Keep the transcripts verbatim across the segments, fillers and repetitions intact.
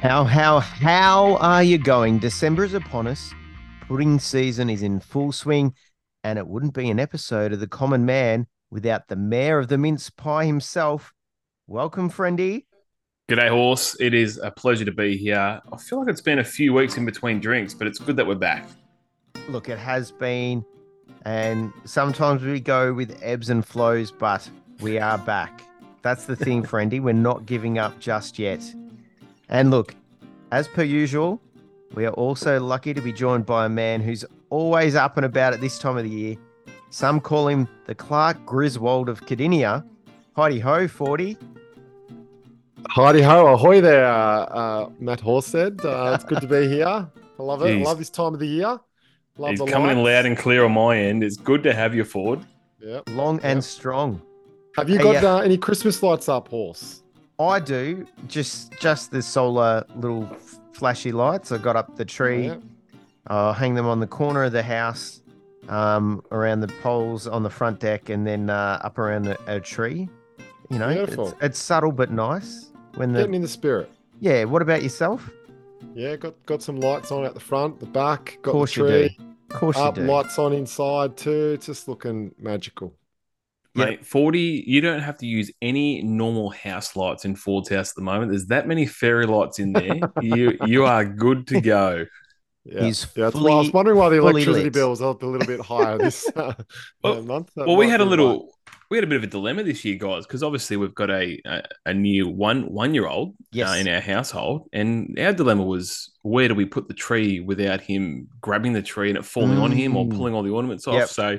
How, how, how are you going? December is upon us. Pudding season is in full swing, and it wouldn't be an episode of The Common Man without the mayor of the mince pie himself. Welcome, friendy. G'day, horse. It is a pleasure to be here. I feel like it's been a few weeks in between drinks, but it's good that we're back. Look, it has been, and sometimes we go with ebbs and flows, but we are back. That's the thing, friendy. We're not giving up just yet. And look, as per usual, we are also lucky to be joined by a man who's always up and about at this time of the year. Some call him the Clark Griswold of Cadinia. Heidi ho, Foordy. Heidi ho, ahoy there, uh, uh, Matt Horsted. Uh, it's good to be here. I love it. Jeez. I love this time of the year. Love He's the coming lights. In loud and clear on my end. It's good to have you, Ford. Yep. Long yep. and strong. Have you got hey, uh, any Christmas lights up, Horse? I do, just just the solar little flashy lights. I got up the tree, yeah. uh, hang them on the corner of the house, um, around the poles on the front deck, and then uh, up around a, a tree. You know, it's, it's subtle but nice. When the, Getting in the spirit. Yeah, what about yourself? Yeah, got got some lights on at the front, the back, got the tree. Of course you do. Up, lights on inside too, just looking magical. Mate, Foordy, you don't have to use any normal house lights in Ford's house at the moment. There's that many fairy lights in there. you you are good to go. Yeah, He's yeah fully, well, I was wondering why the electricity lit. bill was up a little bit higher this uh, well, month. That well, we had a little, high. we had a bit of a dilemma this year, guys, because obviously we've got a a, a new one one year old yes. uh, in our household, and our dilemma was where do we put the tree without him grabbing the tree and it falling mm. on him or pulling all the ornaments off. Yep. So.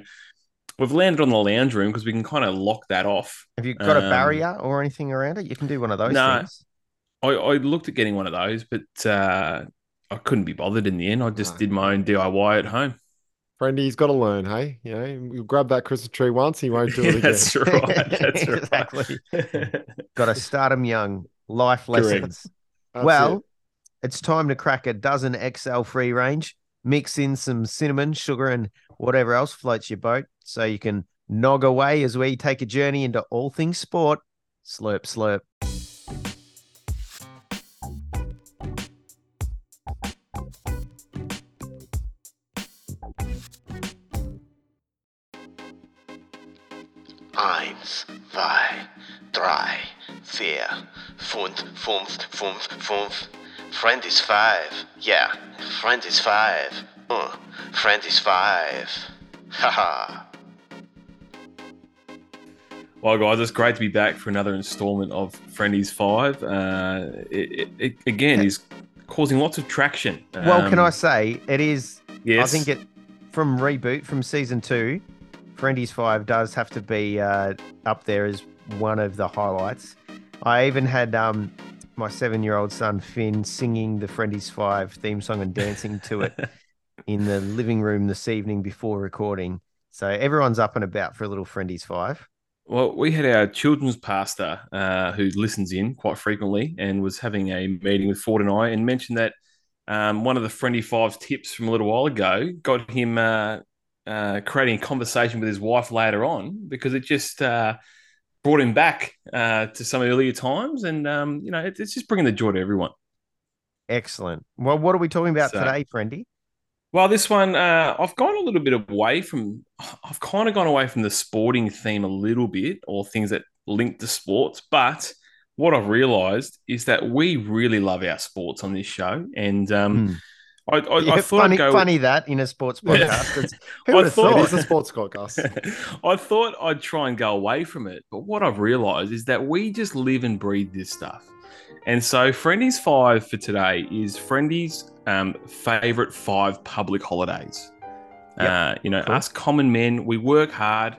We've landed on the lounge room because we can kind of lock that off. Have you got um, a barrier or anything around it? You can do one of those nah, things. I, I looked at getting one of those, but uh, I couldn't be bothered in the end. I just no. did my own D I Y at home. Friendy, he's got to learn, hey? You know, you'll grab that Christmas tree once, he won't do it again. That's right. That's right. Exactly. Got to start him young. Life lessons. Well, it. it's time to crack a dozen X L free range. Mix in some cinnamon, sugar, and whatever else floats your boat so you can nog away as we take a journey into all things sport. Slurp, slurp. Eins, zwei, drei, vier, fünf, fünf, fünf, fünf. Friendies five, yeah. Friendies five, uh. Friendies five, haha. Well, guys, it's great to be back for another instalment of Friendies Five. Uh, it, it again is causing lots of traction. Um, well, can I say it is? Yes. I think it from reboot from season two, Friendies Five does have to be uh, up there as one of the highlights. I even had. Um, my seven-year-old son, Finn, singing the Friendies Five theme song and dancing to it in the living room this evening before recording. So everyone's up and about for a little Friendies Five. Well, we had our children's pastor uh, who listens in quite frequently and was having a meeting with Ford and I and mentioned that um, one of the Friendies Five tips from a little while ago got him uh, uh, creating a conversation with his wife later on because it just... Uh, brought him back uh, to some earlier times. And, um, you know, it, it's just bringing the joy to everyone. Excellent. Well, what are we talking about so, today, friendy? Well, this one, uh, I've gone a little bit away from, I've kind of gone away from the sporting theme a little bit or things that link to sports. But what I've realised is that we really love our sports on this show. And um, mm. I, I, yeah, I thought funny, I'd go... funny that in a sports podcast. It's, who would I have thought it is a sports podcast. I thought I'd try and go away from it, but what I've realised is that we just live and breathe this stuff. And so, Friendies Five for today is Friendies' um, favourite five public holidays. Yep, uh, you know, cool. Us common men, we work hard,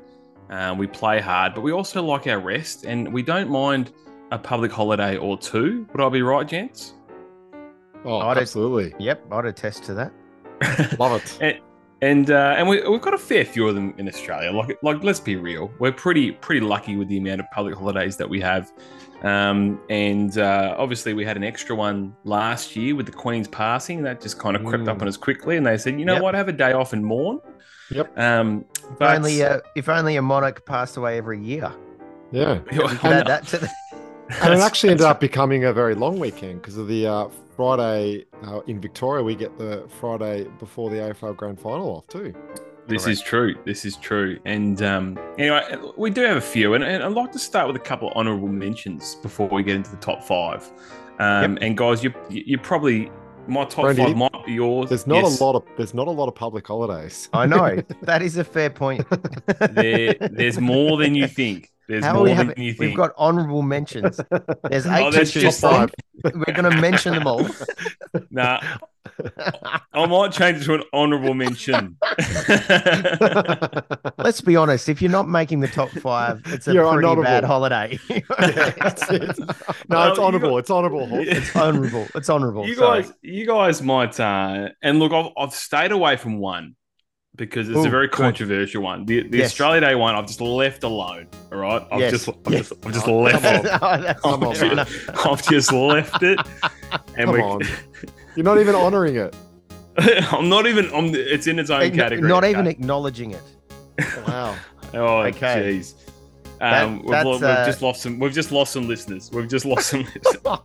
uh, we play hard, but we also like our rest, and we don't mind a public holiday or two. Would I be right, gents? Oh, I'd absolutely. A, yep, I'd attest to that. Love it. And and, uh, and we, we've got a fair few of them in Australia. Like, like, let's be real. We're pretty pretty lucky with the amount of public holidays that we have. Um, and uh, obviously, we had an extra one last year with the Queen's passing. That just kind of crept mm. up on us quickly. And they said, you know yep. what, have a day off and mourn. Yep. Um, but, if, only a, if only a monarch passed away every year. Yeah. Add that to the... And it actually ended up becoming a very long weekend because of the... Uh, Friday uh, in Victoria, we get the Friday before the A F L Grand Final off too. This Correct. is true. This is true. And um, anyway, we do have a few. And, and I'd like to start with a couple of honourable mentions before we get into the top five. Um, yep. And guys, you you probably... My top Friendy, five might be yours. There's not yes. a lot of there's not a lot of public holidays. I know. That is a fair point. there, there's more than you think. There's How more than it? you think. We've got honourable mentions. There's eight oh, to choose from. We're going to mention them all. Nah, I might change it to an honourable mention. Let's be honest. If you're not making the top five, it's a you're pretty honorable. bad holiday. yeah, it's, it's, no, well, it's honourable. Got, it's honourable. It's honourable. It's honourable. You sorry. guys, you guys might. Uh, and look, I've, I've stayed away from one. Because it's Ooh, a very controversial good. one. The, the yes. Australia Day one, I've just left alone. All right, I've yes. just, I've yes. just, I've just oh, left it. No, no, I've, just, I've just left it. And come we, on, you're not even honouring it. I'm not even. I'm, it's in its own it, category. Not even okay. acknowledging it. Wow. oh, jeez. Okay. Um, that, we've, we've uh... just lost some. We've just lost some listeners. We've just lost some listeners.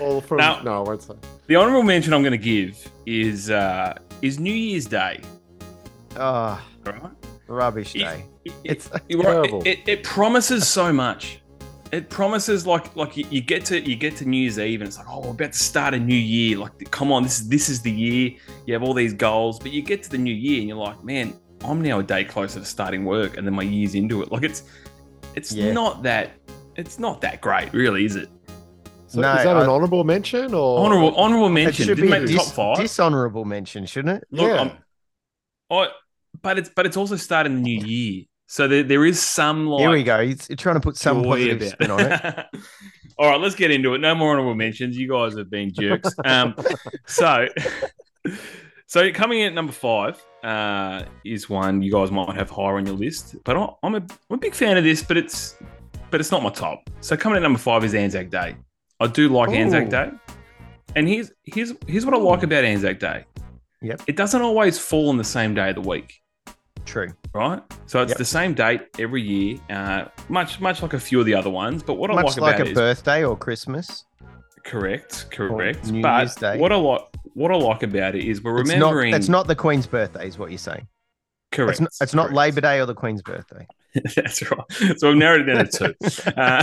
All from, now, no, I won't say. The honourable mention I'm going to give is uh, is New Year's Day. Oh, right. rubbish day. It, it, it's it, terrible. It, it, it promises so much. It promises like like you, you get to you get to New Year's Eve and it's like, oh, we're about to start a new year. Like, come on, this is this is the year. You have all these goals, but you get to the new year and you're like, man, I'm now a day closer to starting work, and then my year's into it. Like it's it's yeah. not that it's not that great, really, is it? So no, is that an honourable mention or honourable honourable mention? It should Didn't be make dis- top five. Dishonourable mention, shouldn't it? Look, yeah. I'm, Oh, but it's but it's also starting the new year, so there there is some like. Here we go. You're trying to put some positive spin on it. All right, let's get into it. No more honourable mentions. You guys have been jerks. Um, so, so coming in at number five uh, is one you guys might have higher on your list, but I'm, I'm a I'm a big fan of this, but it's but it's not my top. So coming in at number five is Anzac Day. I do like Ooh. Anzac Day, and here's here's here's what I like about Anzac Day. Yep. It doesn't always fall on the same day of the week. True. Right? So it's yep. the same date every year, uh, much much like a few of the other ones. But what much I like, like about it is... Much like a birthday or Christmas. Correct, correct. Or New but Year's Day. What I, like, what I like about it is we're remembering... It's not, it's not the Queen's birthday is what you're saying. Correct. It's not, it's not correct. Labor Day or the Queen's birthday. That's right. So I've narrowed it down to two. Uh,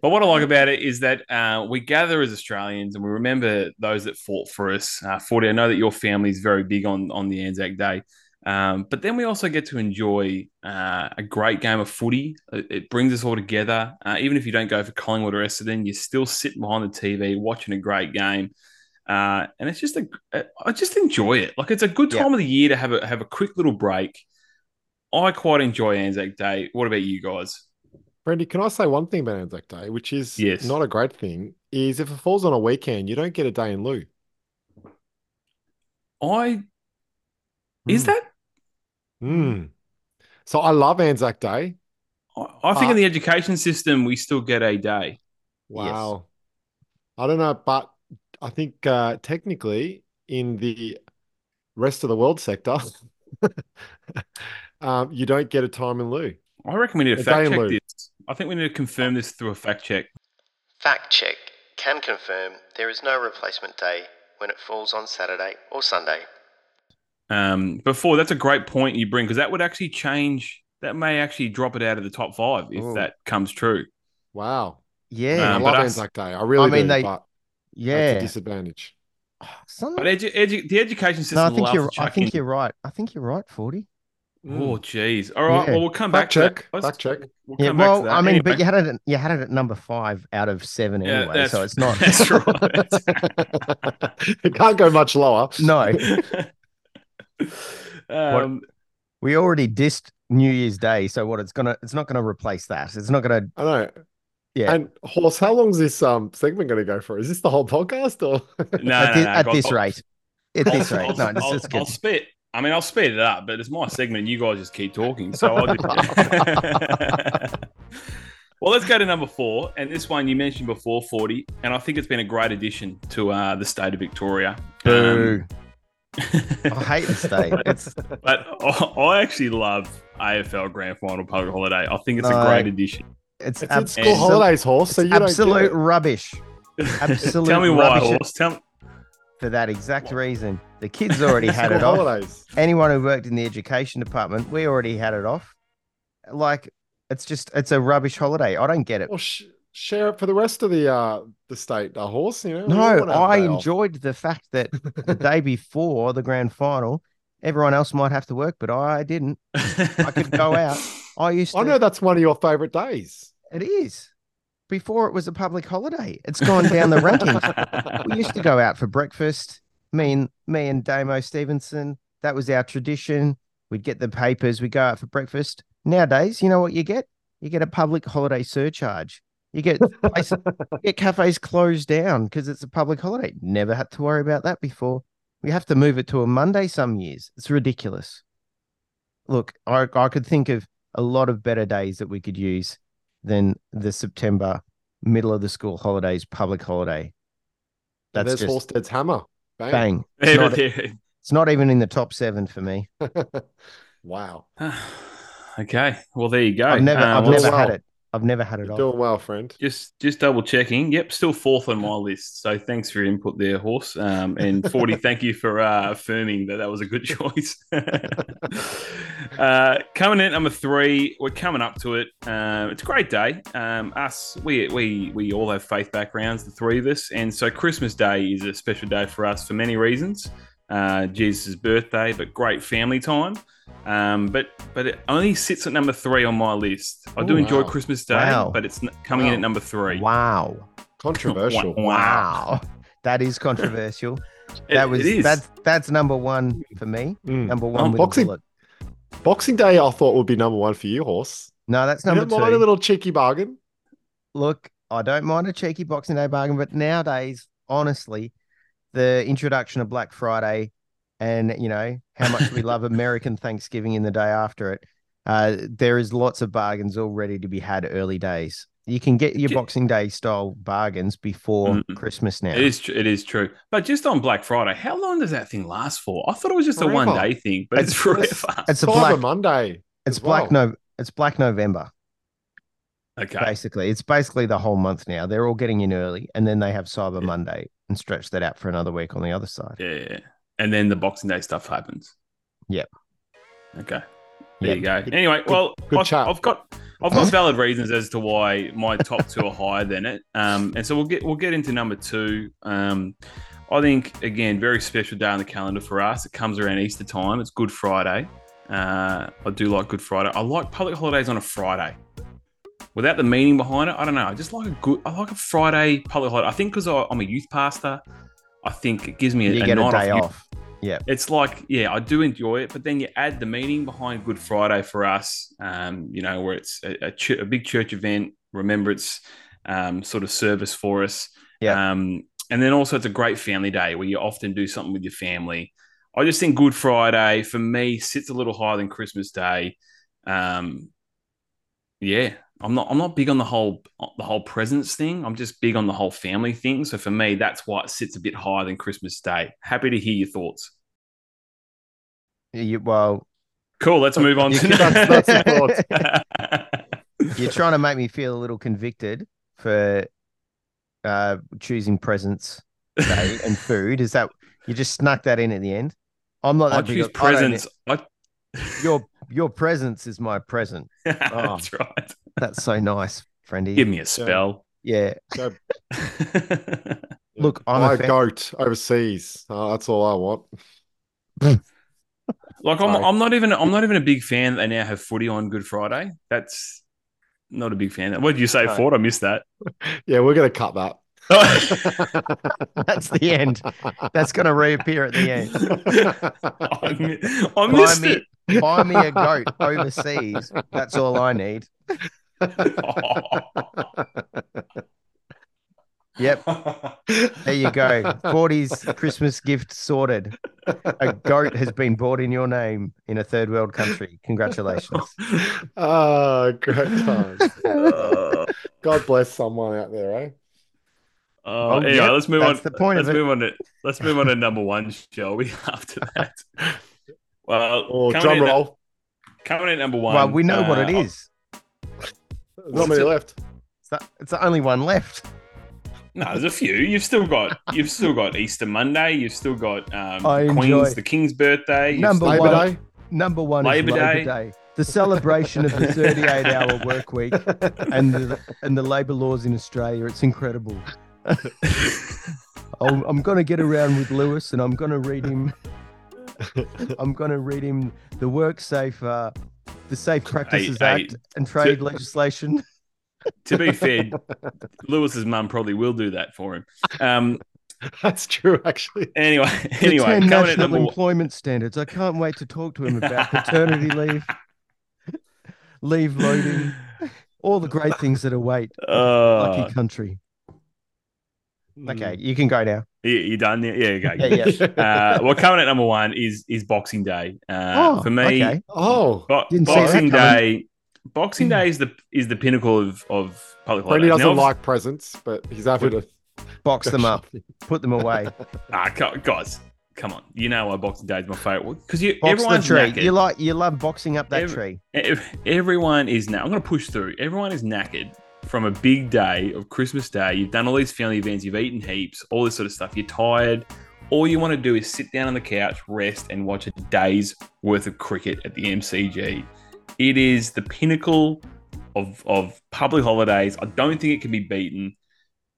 but what I like about it is that uh, we gather as Australians and we remember those that fought for us. Uh, Foordy, I know that your family is very big on, on the Anzac Day. Um, but then we also get to enjoy uh, a great game of footy. It, it brings us all together. Uh, even if you don't go for Collingwood or Essendon, you're still sitting behind the T V watching a great game. Uh, and it's just a, I just enjoy it. Like it's a good time yeah. of the year to have a have a quick little break. I quite enjoy Anzac Day. What about you guys? Friendy, can I say one thing about Anzac Day, which is yes. not a great thing, is if it falls on a weekend, you don't get a day in lieu. I is mm. that? Mm. So I love Anzac Day. I, I think in the education system we still get a day. Wow. Yes. I don't know, but I think uh, technically in the rest of the world sector, um, you don't get a time in lieu. I reckon we need to fact check this. I think we need to confirm this through a fact check. Fact check can confirm there is no replacement day when it falls on Saturday or Sunday. Um, before, that's a great point you bring because that would actually change. That may actually drop it out of the top five if Ooh. that comes true. Wow. Yeah. Um, I love Anzac Day. I really I mean, do. They, but- Yeah, that's a disadvantage. Some... But edu- edu- the education system. No, I think you're. I think in. you're right. I think you're right. Foordy. Mm. Oh, geez. All right. Yeah. Well, we'll come back, back to check. That. Back check. We'll yeah. Come well, back to that. I mean, anyway. but you had it. At, you had it at number five out of seven yeah, anyway, so it's not. That's right. It can't go much lower. No. um, we already dissed New Year's Day, so what? It's gonna. It's not gonna replace that. It's not gonna. I know. Yeah. And Horse, how long is this um, segment going to go for? Is this the whole podcast or no? at this, no, no, at this rate, at I'll, this rate, I'll, no, I'll, I'll, I'll spit. I mean, I'll speed it up, but it's my segment. You guys just keep talking, so I'll. Just... Well, let's go to number four, and this one you mentioned before, Foordy, and I think it's been a great addition to uh, the state of Victoria. Boo. Um, I hate the state. It's... But I, I actually love A F L Grand Final public holiday. I think it's no. a great addition. It's, it's ab- in school holidays, Horse. So you absolute don't get it. rubbish. Absolutely. Tell me why, Horse. Tell me. For that exact reason. The kids already had it holidays. off. Anyone who worked in the education department, we already had it off. Like, it's just, it's a rubbish holiday. I don't get it. Well, sh- share it for the rest of the uh, the state, a horse, you know? No, I enjoyed off. the fact that the day before the grand final, everyone else might have to work, but I didn't. I could go out. I used to. I know that's one of your favorite days. It is. Before it was a public holiday. It's gone down the rankings. We used to go out for breakfast. Me and, me and Damo Stevenson, that was our tradition. We'd get the papers. We'd go out for breakfast. Nowadays, you know what you get? You get a public holiday surcharge. You get, places, you get cafes closed down because it's a public holiday. Never had to worry about that before. We have to move it to a Monday some years. It's ridiculous. Look, I, I could think of a lot of better days that we could use than the September middle of the school holidays, public holiday. That's there's just, Halstead's hammer. Bang. Bang. It's, not, it's not even in the top seven for me. Wow. Okay. Well, there you go. I've never, um, I've never well. had it. I've never had it. You're doing well, friend. Just just double checking. Yep, still fourth on my list. So thanks for your input there, Horse. Um, and Foordy, thank you for uh, affirming that that was a good choice. uh, coming in number three, we're coming up to it. Uh, it's a great day. Um, us, we we we all have faith backgrounds, the three of us, and so Christmas Day is a special day for us for many reasons. Uh, Jesus' birthday, but great family time. Um, but but it only sits at number three on my list. I do Ooh, enjoy wow. Christmas Day, wow. but it's coming wow. in at number three. Wow, controversial! Wow, wow. that is controversial. it, that was it is. that's that's number one for me. Mm. Number one. Um, with Boxing, Boxing Day, I thought would be number one for you, Horse. No, that's number you don't two. Mind a little cheeky bargain. Look, I don't mind a cheeky Boxing Day bargain, but nowadays, honestly, the introduction of Black Friday. And, you know, how much we love American Thanksgiving in the day after it. Uh, there is lots of bargains already to be had early days. You can get your Boxing Day style bargains before mm. Christmas now. It is, tr- it is true. But just on Black Friday, how long does that thing last for? I thought it was just forever. a one day thing, but it's, it's forever. It's, it's a Black Monday. It's well. Black no. It's Black November. Okay. Basically, it's basically the whole month now. They're all getting in early, and then they have Cyber yeah. Monday and stretch that out for another week on the other side. Yeah. And then the Boxing Day stuff happens. Yep. Okay. There yep. you go. Anyway, well, good, good I've, I've got I've got valid reasons as to why my top two are higher than it. Um, and so we'll get we'll get into number two. Um, I think again, very special day on the calendar for us. It comes around Easter time. It's Good Friday. Uh, I do like Good Friday. I like public holidays on a Friday. Without the meaning behind it, I don't know. I just like a good. I like a Friday public holiday. I think because I'm a youth pastor. I think it gives me a, you get a, a day off. off. Yeah, it's like yeah, I do enjoy it, but then you add the meaning behind Good Friday for us. Um, you know, where it's a, a, ch- a big church event, remembrance, um, sort of service for us. Yeah, um, and then also it's a great family day where you often do something with your family. I just think Good Friday for me sits a little higher than Christmas Day. Um, yeah. I'm not. I'm not big on the whole the whole presents thing. I'm just big on the whole family thing. So for me, that's why it sits a bit higher than Christmas Day. Happy to hear your thoughts. You, well, cool. Let's move on. to that's, that's thoughts. You're trying to make me feel a little convicted for uh, choosing presents day and food. Is that you just snuck that in at the end? I'm not. That I big choose of, presents. I Your your presence is my present. Oh, that's right. That's so nice, friendy. Give me a spell. Yeah. yeah. So, look, I'm I a fan. goat overseas. Oh, that's all I want. Like I'm, I'm not even I'm not even a big fan that they now have footy on Good Friday. That's not a big fan. What did you say, no. Ford? I missed that. Yeah, we're gonna cut that. That's the end. That's going to reappear at the end. I, mi- I missed buy me, it. Buy me a goat overseas. That's all I need. Oh. Yep. There you go. Foordy's Christmas gift sorted. A goat has been bought in your name in a third world country. Congratulations. Oh, great time. Oh. God bless someone out there, eh? Oh, oh, anyway, yep. let's move That's on. The point let's of move it. on to let's move on to number one, shall we? After that, well, oh, drum roll. No, coming in number one. Well, we know uh, what it is. There's not many left. It's the, it's the only one left. No, there's a few. You've still got you've still got Easter Monday. You've still got um, Queen's the King's birthday. Number one, Labor Day. Number one Labor is Labor Day. Day, the celebration of the thirty-eight hour work week and the, and the labour laws in Australia. It's incredible. I'll, I'm going to get around with Lewis, and I'm going to read him. I'm going to read him the work safe, uh, the Safe Practices hey, Act hey, and trade to, legislation. To be fair, Lewis's mum probably will do that for him. Um, That's true, actually. Anyway, anyway, ten national employment standards. I can't wait to talk to him about paternity leave, leave loading, all the great things that await uh, lucky country. Okay, you can go now. Yeah, you done? Yeah, you go. yeah, yeah. Uh, well, coming at number one is is Boxing Day. Uh, oh, for me, okay. oh, bo- Boxing Day. Boxing Day is the is the pinnacle of of public holidays. He doesn't now, like presents, but he's happy to box them up, put them away. Ah, guys, come on! You know why Boxing Day is my favorite? Because you box everyone's the tree. You like you love boxing up that Every, tree. Everyone is now. I'm going to push through. Everyone is knackered from a big day of Christmas Day. You've done all these family events, you've eaten heaps, all this sort of stuff. You're tired. All you want to do is sit down on the couch, rest, and watch a day's worth of cricket at the M C G. It is the pinnacle of, of public holidays. I don't think it can be beaten.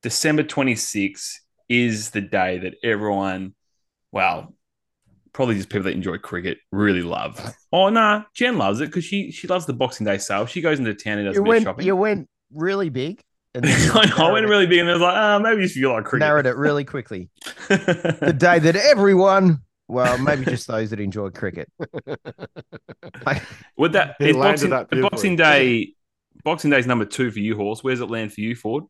December twenty-sixth is the day that everyone, well, probably just people that enjoy cricket really love. Oh, nah, Jen loves it because she, she loves the Boxing Day sale. She goes into town and does you a bit went, of shopping. You went... really big and I, I went really big and I was like, oh, maybe you feel like cricket. Narrowed it really quickly. The day that everyone, well, maybe just those that enjoy cricket. Would that it's boxing, that Boxing Day Boxing Day is number two for you, Horse. Where's it land for you, Ford?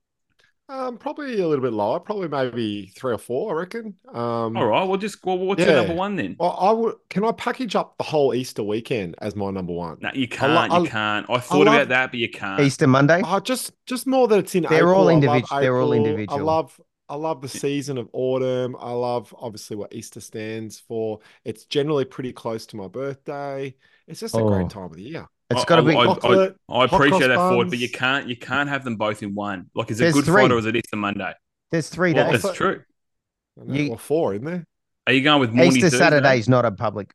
Um, probably a little bit lower, probably maybe three or four, I reckon. Um, all right, well, just well, what's yeah. your number one then? Well, I would. Can I package up the whole Easter weekend as my number one? No, you can't. Lo- you I, can't. I thought I love, about that, but you can't. Easter Monday. Oh, just just more that it's in. They're April. all individual. They're all individual. I love. I love the season of autumn. I love obviously what Easter stands for. It's generally pretty close to my birthday. It's just oh. a great time of the year. It's got to be. I, chocolate, I, I appreciate that, Ford, but you can't. You can't have them both in one. Like, is it Good Friday or is it Easter Monday? There's three days. Well, that's true. You, well, four, isn't there? Are you going with morning Easter Thursday? Saturday is not a public.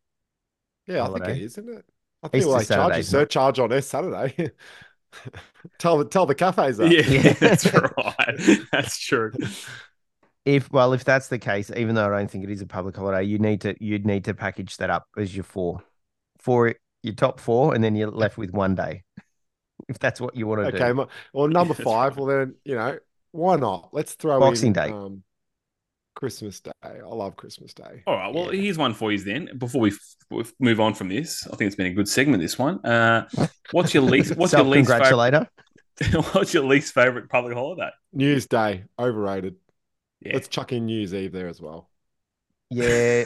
Yeah, holiday. I think it is, isn't it? I think Easter they charge a surcharge on this Saturday. tell the tell the cafes that. Yeah, yeah. That's right. That's true. If well, if that's the case, even though I don't think it is a public holiday, you need to you'd need to package that up as your four, four. Your top four, and then you're left with one day, if that's what you want to okay, do. Okay, well, number five. Well, then you know why not? Let's throw Boxing in, Day, um, Christmas Day. I love Christmas Day. All right. Well, yeah. here's one for you then. Before we f- move on from this, I think it's been a good segment. This one. Uh, what's your least? What's your least? Congratulator. Favorite, what's your least favorite public holiday? New Year's Day, overrated. Yeah. Let's chuck in New Year's Eve there as well. Yeah.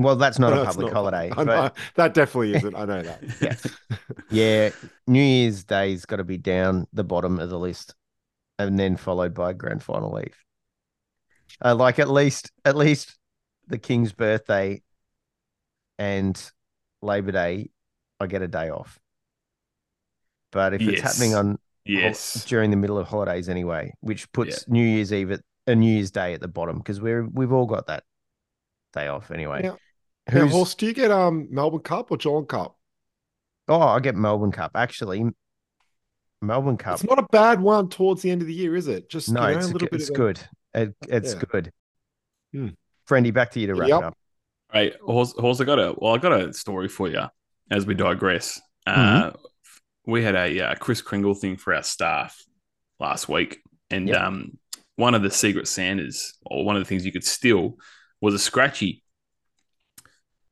Well, that's not no, a public not, holiday. But... I, that definitely isn't. I know that. yeah. yeah. New Year's Day's got to be down the bottom of the list and then followed by Grand Final Eve. I uh, like at least at least the King's birthday and Labor Day, I get a day off. But if yes. it's happening on yes. during the middle of holidays anyway, which puts yeah. New Year's Eve at a uh, New Year's Day at the bottom because we're we've all got that day off anyway. Yeah. Now, Horse, do you get um Melbourne Cup or Geelong Cup? Oh, I get Melbourne Cup. Actually, Melbourne Cup. It's not a bad one towards the end of the year, is it? Just no, you know, it's a little bit. It's good. It, it's yeah. good. Hmm. Friendy, back to you to wrap yep. it up. All right, Horse, Horse, I got a well, I got a story for you. As we digress, mm-hmm. uh, we had a uh, Kris Kringle thing for our staff last week, and yep. um, one of the secret Santas, or one of the things you could steal, was a scratchy.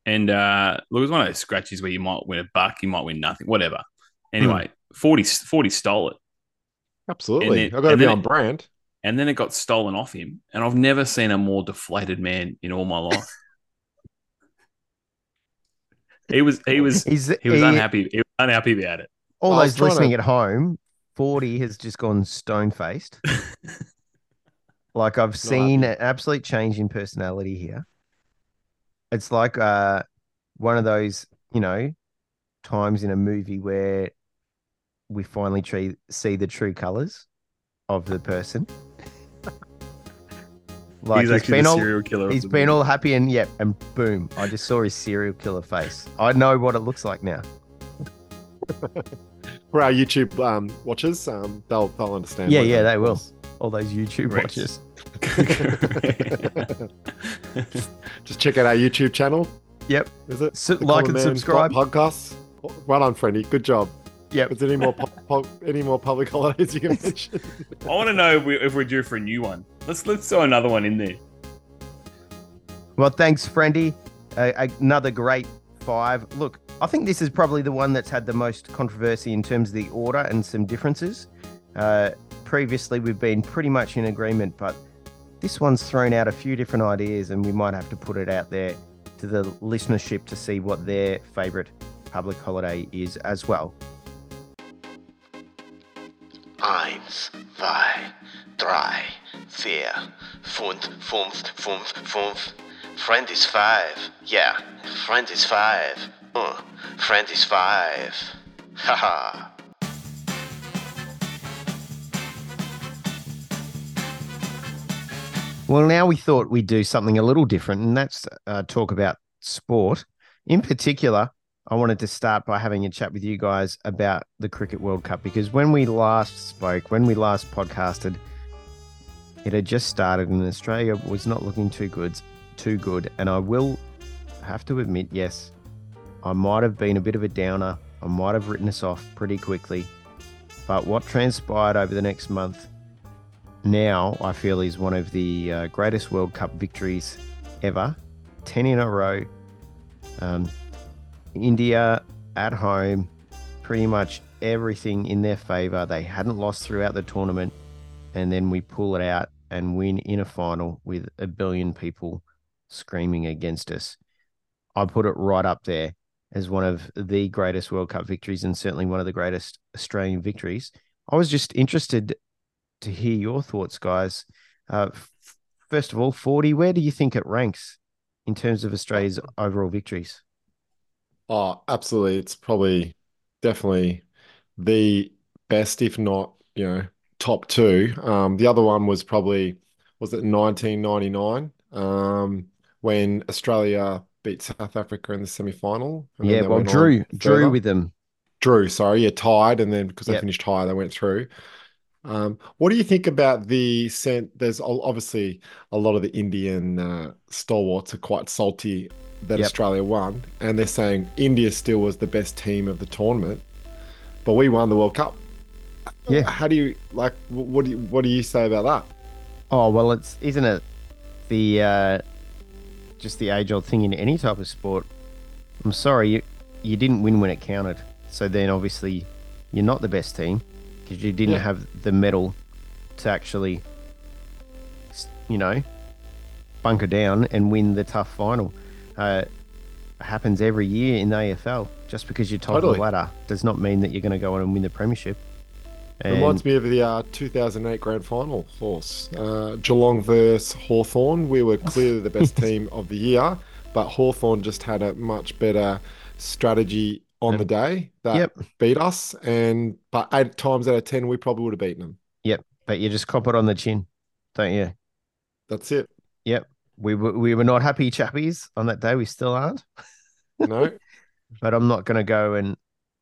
And uh, look, it was one of those scratchies where you might win a buck, you might win nothing, whatever. Anyway, mm. Foordy stole it. Absolutely. Then, I got to be on it, brand. And then it got stolen off him. And I've never seen a more deflated man in all my life. he was he was, He's, he was he, unhappy. He was unhappy about it. All those listening to... at home, Foordy has just gone stone-faced. Like, I've seen an absolute change in personality here. It's like uh, one of those, you know, times in a movie where we finally tre- see the true colors of the person. Like, he's, he's actually been the serial all, killer. He's been all happy and yeah, and boom, I just saw his serial killer face. I know what it looks like now. For our YouTube um, watchers, um, they'll they'll understand. Yeah, yeah, they will. All those YouTube Correct. watchers. Just check out our YouTube channel. Yep. Is it so, like and subscribe podcasts? Well done, Friendy. Good job. Yep. Is there any more po- po- any more public holidays you can mention? I want to know if, we, if we're due for a new one. Let's let's throw another one in there. Well, thanks, Friendy. Uh, another great five. Look, I think this is probably the one that's had the most controversy in terms of the order and some differences. Uh, previously, we've been pretty much in agreement, but this one's thrown out a few different ideas, and we might have to put it out there to the listenership to see what their favourite public holiday is as well. Eins, zwei, drei, vier, fünf, fünf, fünf, fünf. Friendies five. Yeah, Friendies five. Uh, Friendies five. Haha. Well, now we thought we'd do something a little different, and that's uh, talk about sport. In particular, I wanted to start by having a chat with you guys about the Cricket World Cup, because when we last spoke, when we last podcasted, it had just started and Australia was not looking too good, too good. And I will have to admit, yes, I might have been a bit of a downer. I might have written us off pretty quickly. But what transpired over the next month now, I feel, is one of the uh, greatest World Cup victories ever. ten in a row. Um, India at home, pretty much everything in their favour. They hadn't lost throughout the tournament. And then we pull it out and win in a final with a billion people screaming against us. I put it right up there as one of the greatest World Cup victories and certainly one of the greatest Australian victories. I was just interested to hear your thoughts, guys. Uh, f- first of all, Foordy, where do you think it ranks in terms of Australia's overall victories? Oh, absolutely. It's probably definitely the best, if not, you know, top two. Um, the other one was probably, was it nineteen ninety-nine, um, when Australia beat South Africa in the semi-final? And yeah, well, Drew, Drew with them. Drew, sorry, yeah, tied, and then because they yep. finished higher, they went through. Um, what do you think about the scent? There's obviously a lot of the Indian uh, stalwarts are quite salty that yep. Australia won, and they're saying India still was the best team of the tournament, but we won the World Cup. Yeah. How do you like? What do you, what do you say about that? Oh well, it's isn't it the uh, just the age-old thing in any type of sport? I'm sorry, you you didn't win when it counted, so then obviously you're not the best team. Because you didn't yeah. have the medal to actually, you know, bunker down and win the tough final. Uh, happens every year in the A F L. Just because you're top totally. of the ladder does not mean that you're going to go on and win the premiership. And reminds me of the uh, two thousand eight Grand Final horse. Uh, Geelong versus Hawthorne. We were clearly the best team of the year, but Hawthorne just had a much better strategy on the day that yep. beat us, and but eight times out of ten we probably would have beaten them. Yep, but you just cop it on the chin, don't you? That's it. Yep, we were we were not happy chappies on that day. We still aren't. No, but I'm not going to go and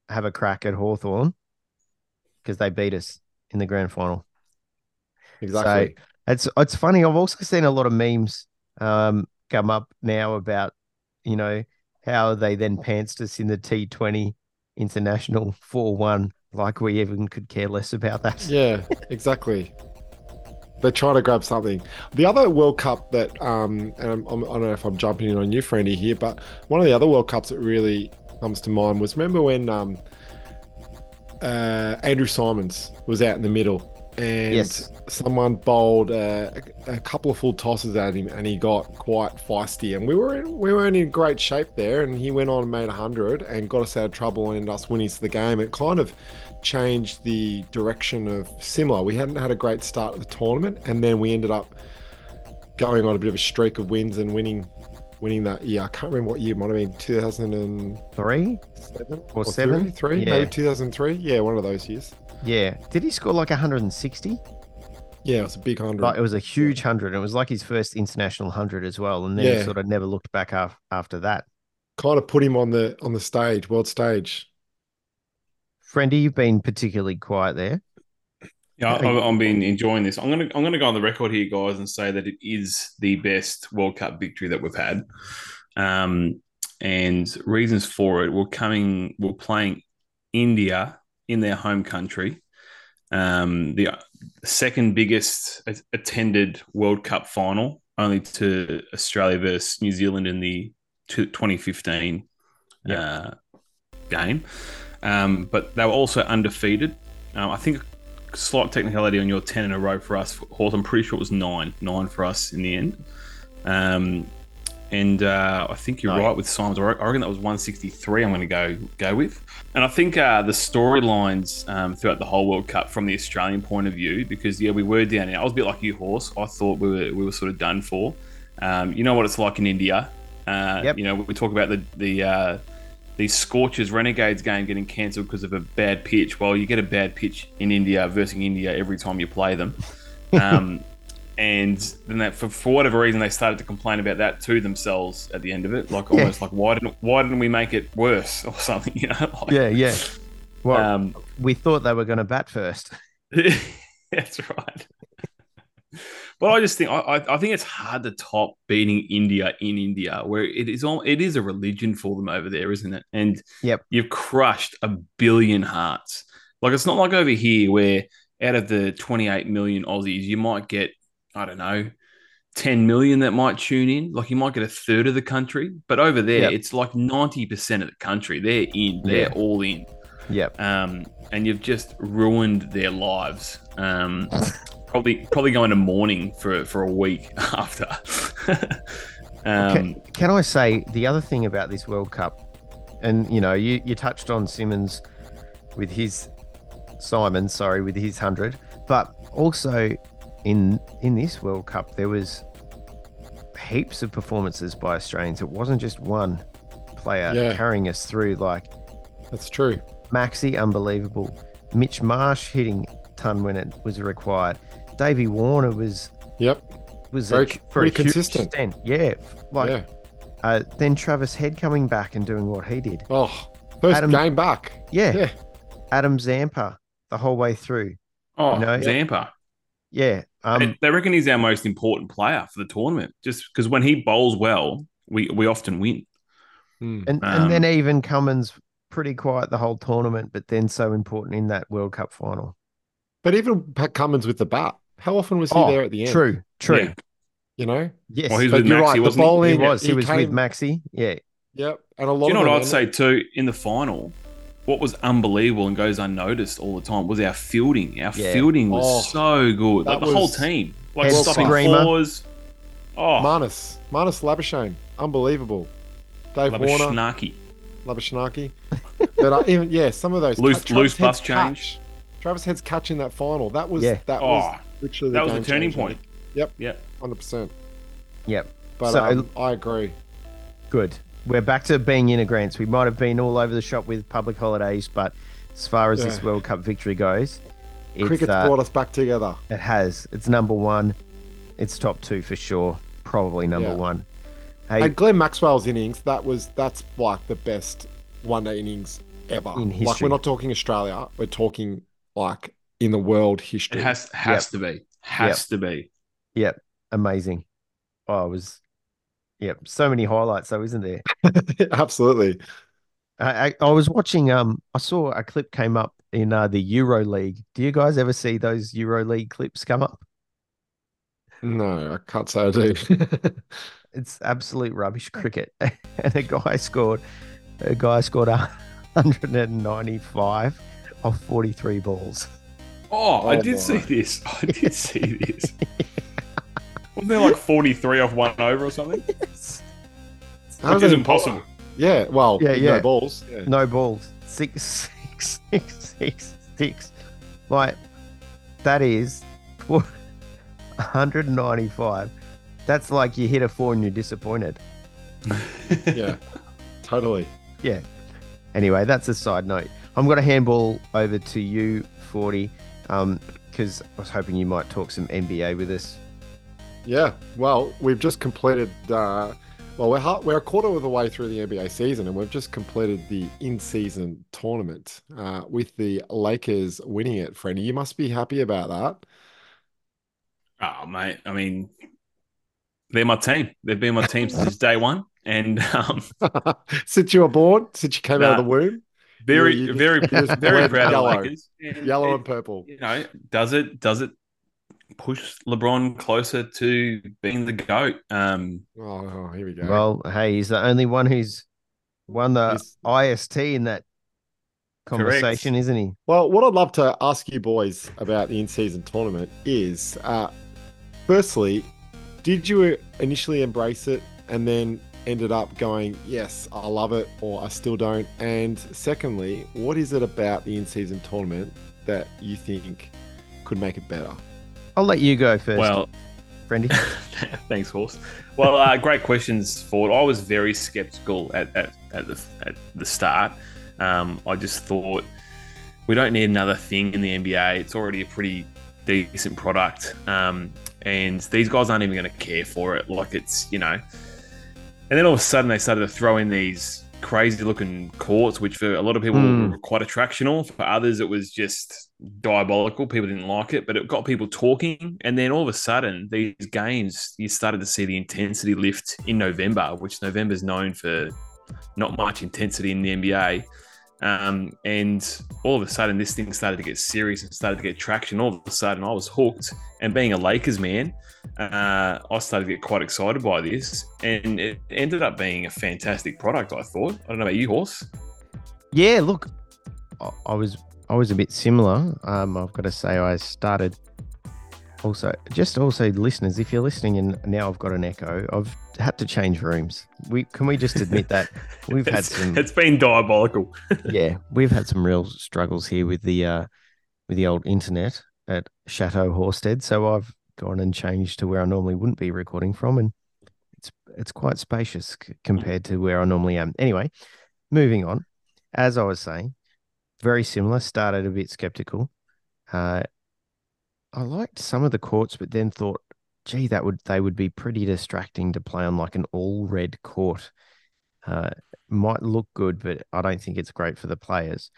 have a crack at Hawthorne because they beat us in the grand final. Exactly. So it's it's funny. I've also seen a lot of memes um, come up now about you know. how they then pantsed us in the T twenty International four one, like we even could care less about that. Yeah, exactly. They're trying to grab something. The other World Cup that, um, and I'm, I'm, I don't know if I'm jumping in on you, Friendy, here, but one of the other World Cups that really comes to mind was, remember when um, uh, Andrew Simons was out in the middle and yes. someone bowled uh, a couple of full tosses at him, and he got quite feisty. And we were in, we weren't in great shape there. And he went on and made a hundred and got us out of trouble and ended us winning the game. It kind of changed the direction of similar. We hadn't had a great start of the tournament, and then we ended up going on a bit of a streak of wins and winning, winning that year. I can't remember what year it might have been, two thousand and three or seven, three, yeah. maybe two thousand three. Yeah, one of those years. Yeah. Did he score like one hundred sixty? Yeah, it was a big hundred. Like, it was a huge hundred. It was like his first international hundred as well, and then yeah. he sort of never looked back af- after that. Kind of put him on the on the stage, world stage. Friendy, you've been particularly quiet there. Yeah, I've, I've been enjoying this. I'm gonna I'm gonna go on the record here, guys, and say that it is the best World Cup victory that we've had. Um, and reasons for it: we're coming, we're playing India in their home country. Um, the second biggest attended World Cup final, only to Australia versus New Zealand in the twenty fifteen yep. uh, game. Um, but they were also undefeated. Um, I think a slight technicality on your ten in a row for us, Hawthorne. I'm pretty sure it was nine, nine for us in the end. Um, and uh, I think you're no. right with Simons. I reckon that was one sixty-three I'm going to go go with. And I think uh, the storylines um, throughout the whole World Cup from the Australian point of view, because, yeah, we were down here. I was a bit like you, Horse. I thought we were we were sort of done for. Um, you know what it's like in India. Uh, yep. You know, we talk about the the, uh, the Scorchers Renegades game getting cancelled because of a bad pitch. Well, you get a bad pitch in India versus India every time you play them. Um, and then that, for, for whatever reason, they started to complain about that to themselves at the end of it. Like, yeah. almost like, why didn't why didn't we make it worse or something? You know? Like, yeah, yeah. Well, um, we thought they were going to bat first. That's right. But I just think I, I think it's hard to top beating India in India, where it is all it is a religion for them over there, isn't it? And yep. you've crushed a billion hearts. Like, it's not like over here where out of the twenty-eight million Aussies, you might get, I don't know, ten million that might tune in. Like, you might get a third of the country, but over there, yep. it's like ninety percent of the country. They're in, they're yep. all in. Yep. Um, and you've just ruined their lives. Um. Probably, probably going to mourning for for a week after. um, can, can I say the other thing about this World Cup, and you know, you, you touched on Simmons with his Simon, sorry, with his hundred, but also in in this World Cup there was heaps of performances by Australians. It wasn't just one player yeah. carrying us through. Like, that's true. Maxi, unbelievable. Mitch Marsh hitting ton when it was required. Davey Warner was yep was very, a, for a huge consistent extent. yeah like yeah. Uh, then Travis Head coming back and doing what he did, oh first Adam, game back yeah. yeah Adam Zampa the whole way through. oh you know? Zampa yeah um, they, they reckon he's our most important player for the tournament, just because when he bowls well we we often win. and, um, and then even Cummins, pretty quiet the whole tournament, but then so important in that World Cup final. But even Pat Cummins with the bat, how often was he oh, there at the end? True, true. Yeah. You know? Yes. Well, he was but with you're Maxi, right, wasn't the bowling, he? Was. He, he was came... with Maxi. Yeah. Yep. And a lot Do you know what I'd say too, in the final, what was unbelievable and goes unnoticed all the time was our fielding. Our yeah. fielding was oh, so good. Like, the whole team. Like, stopping fours. Oh. Marnus. Marnus Labuschagne. Unbelievable. Dave Warner. Labuschagne. But I, even, yeah, some of those. Loose, loose bus change. Touch. Travis Head's catch in that final. That was yeah. that was oh, literally the that was the turning changer. point. Yep. Yep. one hundred percent Yep. But so, um, I agree. Good. We're back to being in agreement. We might have been all over the shop with public holidays, but as far as yeah. this World Cup victory goes, it's, cricket's uh, brought us back together. It has. It's number one. It's top two for sure. Probably number yeah. one. Hey, and Glenn Maxwell's innings. That was that's like the best one day innings ever. In history. Like, we're not talking Australia. We're talking. Like, in the world history. It has has yep. to be. Has yep. to be. Yep. Amazing. Oh, it was... Yep. So many highlights, though, isn't there? Absolutely. I, I, I was watching... Um, I saw a clip came up in uh, the Euro League. Do you guys ever see those Euro League clips come up? No, I can't say I do. It's absolute rubbish cricket. And a guy scored... A guy scored one hundred ninety-five of forty-three balls. Oh, oh I did my. see this. I did see this. Wasn't there like forty-three off one over or something? Yes. Which is impossible. Yeah, well, yeah, yeah. no balls. Yeah. No balls. Six, six, six, six, six. Like, that is one hundred ninety-five. That's like you hit a four and you're disappointed. Yeah, totally. Yeah. Anyway, that's a side note. I'm going to handball over to you, Foordy. Um, because I was hoping you might talk some N B A with us. Yeah, well, we've just completed, uh, well, we're, ha- we're a quarter of the way through the N B A season, and we've just completed the in-season tournament uh, with the Lakers winning it, Friendy. You must be happy about that. Oh, mate, I mean, they're my team. They've been my team since day one. And um, since you were born, since you came nah, out of the womb. Very, you, you very, just, very proud yellow, of the Lakers. And, yellow and, and purple. You know, does it, does it push LeBron closer to being the GOAT? Um, oh, oh, here we go. Well, hey, he's the only one who's won the he's, I S T in that conversation, correct. Isn't he? Well, what I'd love to ask you boys about the in-season tournament is, uh, firstly, did you initially embrace it and then ended up going, yes, I love it, or I still don't? And secondly, what is it about the in-season tournament that you think could make it better? I'll let you go first. Well, Friendy. Thanks, Horse. Well, uh, great questions, Ford. I was very sceptical at at, at, the, at the start. Um, I just thought we don't need another thing in the N B A. It's already a pretty decent product, um, and these guys aren't even going to care for it. Like, it's, you know. And then all of a sudden they started to throw in these crazy-looking courts, which for a lot of people mm. were quite attractional. For others, it was just diabolical. People didn't like it, but it got people talking. And then all of a sudden, these games, you started to see the intensity lift in November, which November's known for not much intensity in the N B A. Um, and all of a sudden, this thing started to get serious and started to get traction. All of a sudden, I was hooked. And being a Lakers man, uh, I started to get quite excited by this. And it ended up being a fantastic product, I thought. I don't know about you, Horse. Yeah, look, I, I was I was a bit similar. Um, I've got to say, I started also, just also listeners, if you're listening and now I've got an echo, I've had to change rooms. We can we just admit that we've had some. It's been diabolical. Yeah, we've had some real struggles here with the uh, with the old internet at Chateau Horsted. So I've gone and changed to where I normally wouldn't be recording from, and it's it's quite spacious c- compared to where I normally am. Anyway, moving on. As I was saying, very similar. Started a bit skeptical. Uh, I liked some of the courts, but then thought, gee, that would they would be pretty distracting to play on like an all red court. Uh, might look good, but I don't think it's great for the players.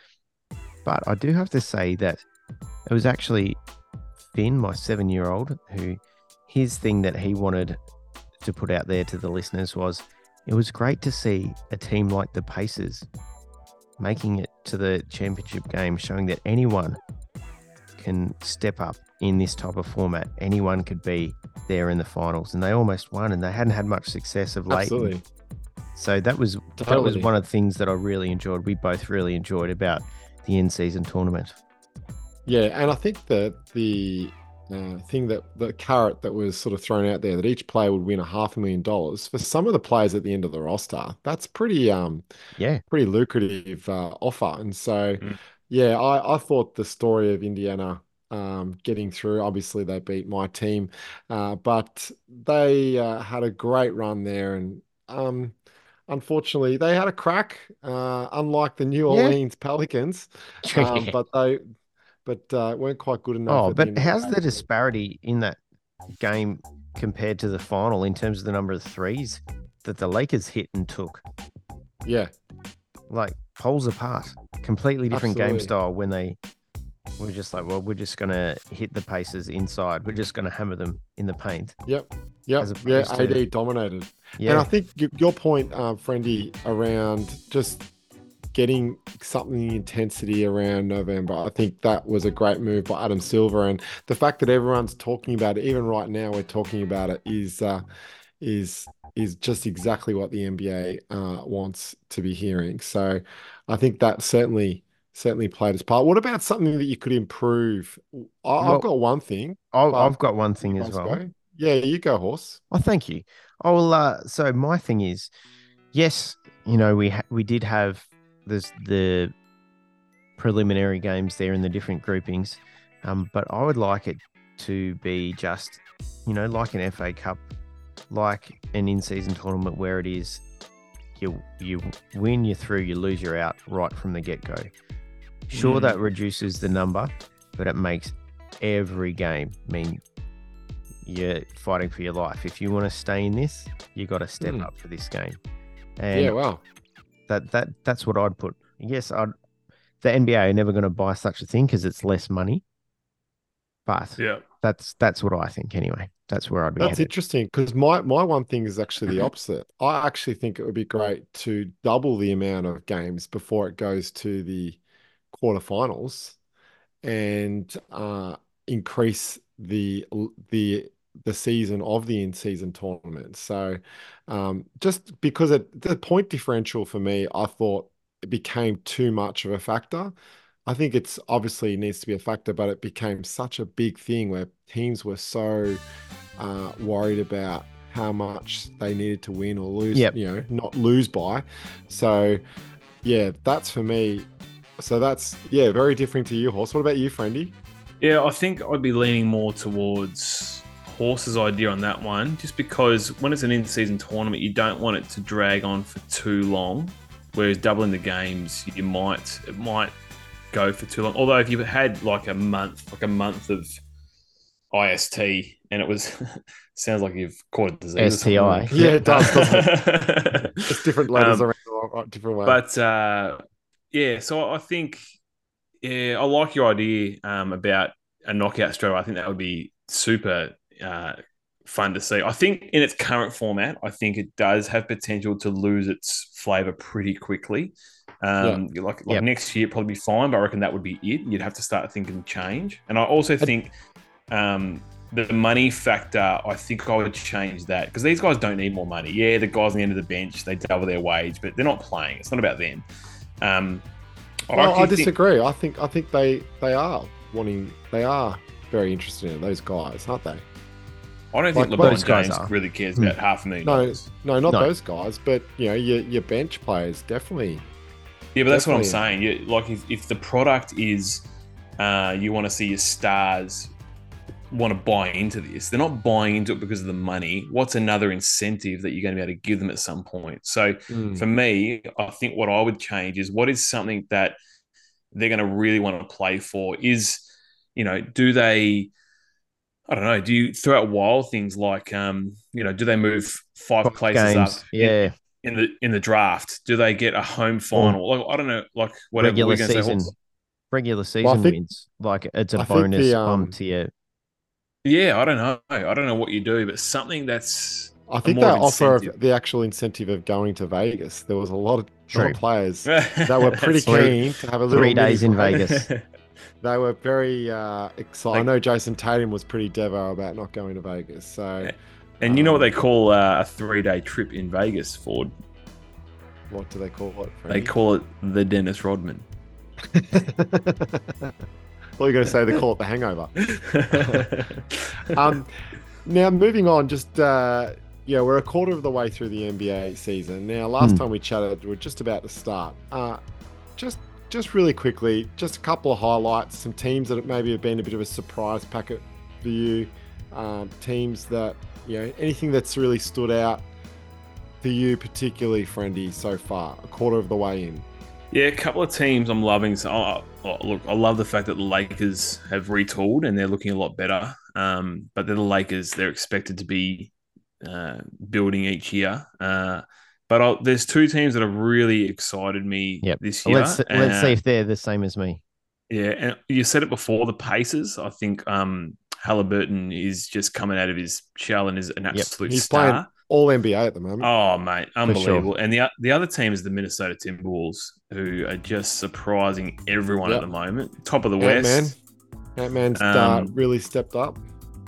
But I do have to say that it was actually Finn, my seven year old, who his thing that he wanted to put out there to the listeners was, it was great to see a team like the Pacers making it to the championship game, showing that anyone can step up in this type of format. Anyone could be there in the finals, and they almost won, and they hadn't had much success of late. Absolutely. So that was totally. that was one of the things that I really enjoyed. We both really enjoyed about the in-season tournament. Yeah, and I think that the uh, thing that the carrot that was sort of thrown out there, that each player would win a half a million dollars, for some of the players at the end of the roster, that's pretty um yeah pretty lucrative uh, offer. And so mm. yeah, I, I thought the story of Indiana Um, getting through. Obviously, they beat my team, uh, but they uh, had a great run there. And um, unfortunately, they had a crack, uh, unlike the New Orleans yeah. Pelicans, um, yeah. but they but uh, weren't quite good enough. Oh, but how's the disparity in that game compared to the final in terms of the number of threes that the Lakers hit and took? Yeah. Like, poles apart. Completely different Absolutely. game style when they... We're just like, well, we're just going to hit the Pacers inside. We're just going to hammer them in the paint. Yep. Yep. Yeah, A D to... dominated. Yeah. And I think your point, uh, Friendy, around just getting something intensity around November, I think that was a great move by Adam Silver. And the fact that everyone's talking about it, even right now we're talking about it, is uh, is is just exactly what the N B A uh, wants to be hearing. So I think that certainly... Certainly played his part. What about something that you could improve? I've well, got one thing. I'll, I've got one thing as well. Go. Yeah, you go, Horse. Oh, thank you. Oh, uh, so my thing is, yes, you know, we ha- we did have this, the preliminary games there in the different groupings, um, but I would like it to be just, you know, like an F A Cup, like an in-season tournament where it is you you win, you're through, you lose, you're out right from the get-go. Sure, that reduces the number, but it makes every game. I mean, you're fighting for your life. If you want to stay in this, you got to step mm. up for this game. And yeah, wow. That that that's what I'd put. Yes, I'd. The N B A are never going to buy such a thing because it's less money. But yeah, that's that's what I think anyway. That's where I'd be. That's headed. Interesting because my my one thing is actually the opposite. I actually think it would be great to double the amount of games before it goes to the quarterfinals, and uh, increase the the. the season of the in-season tournament. So um, just because it, the point differential for me, I thought it became too much of a factor. I think it's obviously needs to be a factor, but it became such a big thing where teams were so uh, worried about how much they needed to win or lose, yep. you know, not lose by. So yeah, that's for me. So that's, yeah, very different to you, Horse. What about you, Friendy? Yeah, I think I'd be leaning more towards Horse's idea on that one, just because when it's an in-season tournament, you don't want it to drag on for too long, whereas doubling the games, you might it might go for too long. Although if you had like a month, like a month of I S T, and it was sounds like you've caught a disease. S T I, yeah, it does. It? It's different letters um, around different ways. But uh, yeah, so I think yeah, I like your idea um, about a knockout straight away. I think that would be super. Uh, fun to see. I think in its current format, I think it does have potential to lose its flavour pretty quickly. Um, yeah. Like, like yeah. next year, it'd probably be fine, but I reckon that would be it. You'd have to start thinking change. And I also think um, the money factor, I think I would change that because these guys don't need more money. Yeah, the guys on the end of the bench, they double their wage, but they're not playing. It's not about them. Um, I, well, I disagree. Think- I think I think they, they are wanting, they are very interested in those guys, aren't they? I don't like think LeBron James are. really cares about mm. half a million. No, dollars. no, not no. those guys, but you know, your your bench players definitely. Yeah, but definitely. That's what I'm saying. You, like, if, if the product is, uh, you want to see your stars want to buy into this. They're not buying into it because of the money. What's another incentive that you're going to be able to give them at some point? So mm. for me, I think what I would change is what is something that they're going to really want to play for. Is, you know, do they? I don't know. Do you throw out wild things like, um, you know, do they move five Top places games. up yeah. in, in the in the draft? Do they get a home final? Or, like, I don't know, like whatever. Regular we're season, say, well, regular season well, think, wins. Like it's a I bonus the, um, to you. Yeah, I don't know. I don't know what you do, but something that's. I think that offer of the actual incentive of going to Vegas. There was a lot of, a lot of players that were pretty keen to have a little three days in Vegas. They were very uh, excited. Like, I know Jason Tatum was pretty devo about not going to Vegas. So, and you um, know what they call uh, a three-day trip in Vegas, Ford? What do they call it? They call it the Dennis Rodman. I thought you were going to say they call it the hangover. um, now, moving on, just... Uh, yeah, we're a quarter of the way through the N B A season. Now, last hmm. time we chatted, we were just about to start. Uh, just... Just really quickly, just a couple of highlights, some teams that maybe have been a bit of a surprise packet for you, um, teams that, you know, anything that's really stood out for you, particularly, Friendy, so far, a quarter of the way in. Yeah, a couple of teams I'm loving. So, oh, oh, look, I love the fact that the Lakers have retooled and they're looking a lot better. Um, but they're the Lakers, they're expected to be uh, building each year. Uh But I'll, there's two teams that have really excited me yep. this year. Let's, and, let's see if they're the same as me. Yeah, and you said it before, the Pacers. I think um, Halliburton is just coming out of his shell and is an absolute yep. He's star. Playing all N B A at the moment. Oh, mate, unbelievable. Sure. And the the other team is the Minnesota Timberwolves, who are just surprising everyone yep. at the moment. Top of the Ant-Man. West. Ant-Man's um, really stepped up.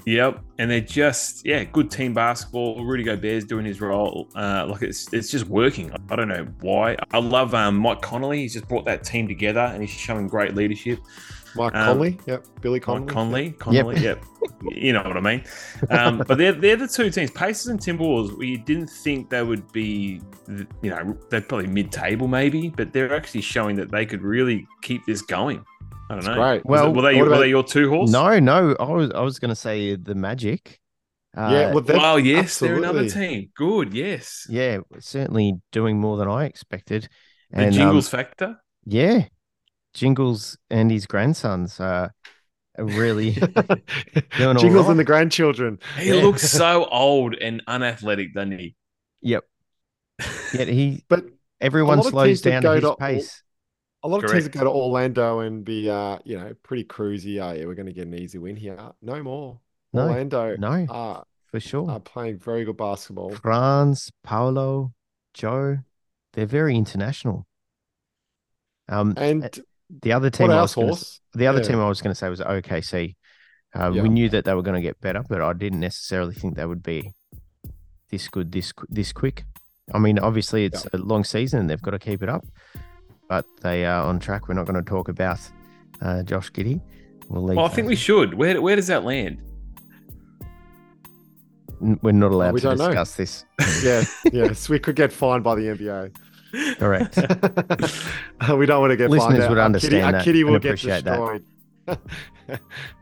Yep, and they're just yeah, good team basketball. Rudy Gobert's doing his role, uh, like it's it's just working. I don't know why. I love um, Mike Conley. He's just brought that team together, and he's showing great leadership. Mike um, Conley, yep, Billy Conley, Mike Conley, Conley, yep. yep. You know what I mean. Um, but they're they're the two teams, Pacers and Timberwolves. You didn't think they would be, you know, they're probably mid-table maybe, but they're actually showing that they could really keep this going. I don't it's know. Great. Well, it, were, they your, about, were they your two horse? No, no. I was I was going to say the Magic. Uh, yeah. Well, oh, yes, absolutely. They're another team. Good. Yes. Yeah, certainly doing more than I expected. And the Jingles um, factor. Yeah, Jingles and his grandsons. Uh, really doing Jingles all right. And the grandchildren. He yeah. looks so old and unathletic, doesn't he? Yep. Yeah, he. But everyone slows down at his to, pace. A lot of Correct. teams that go to Orlando and be, uh, you know, pretty cruisy. Oh, yeah, we're going to get an easy win here. No more. No, Orlando. No, are, for sure. Are playing very good basketball. Franz, Paolo, Joe, they're very international. Um, and the other team, I was gonna, the other yeah. team I was going to say was O K C. Uh, yeah. We knew that they were going to get better, but I didn't necessarily think they would be this good, this this quick. I mean, obviously it's yeah. a long season and they've got to keep it up, but they are on track. We're not going to talk about uh, Josh Giddey. We'll leave well, I think that. we should. Where where does that land? We're not allowed oh, to discuss know. this. Yeah, yes, we could get fined by the N B A. Correct. We don't want to get listeners fined would out. understand our kitty, that. Our kitty will get destroyed.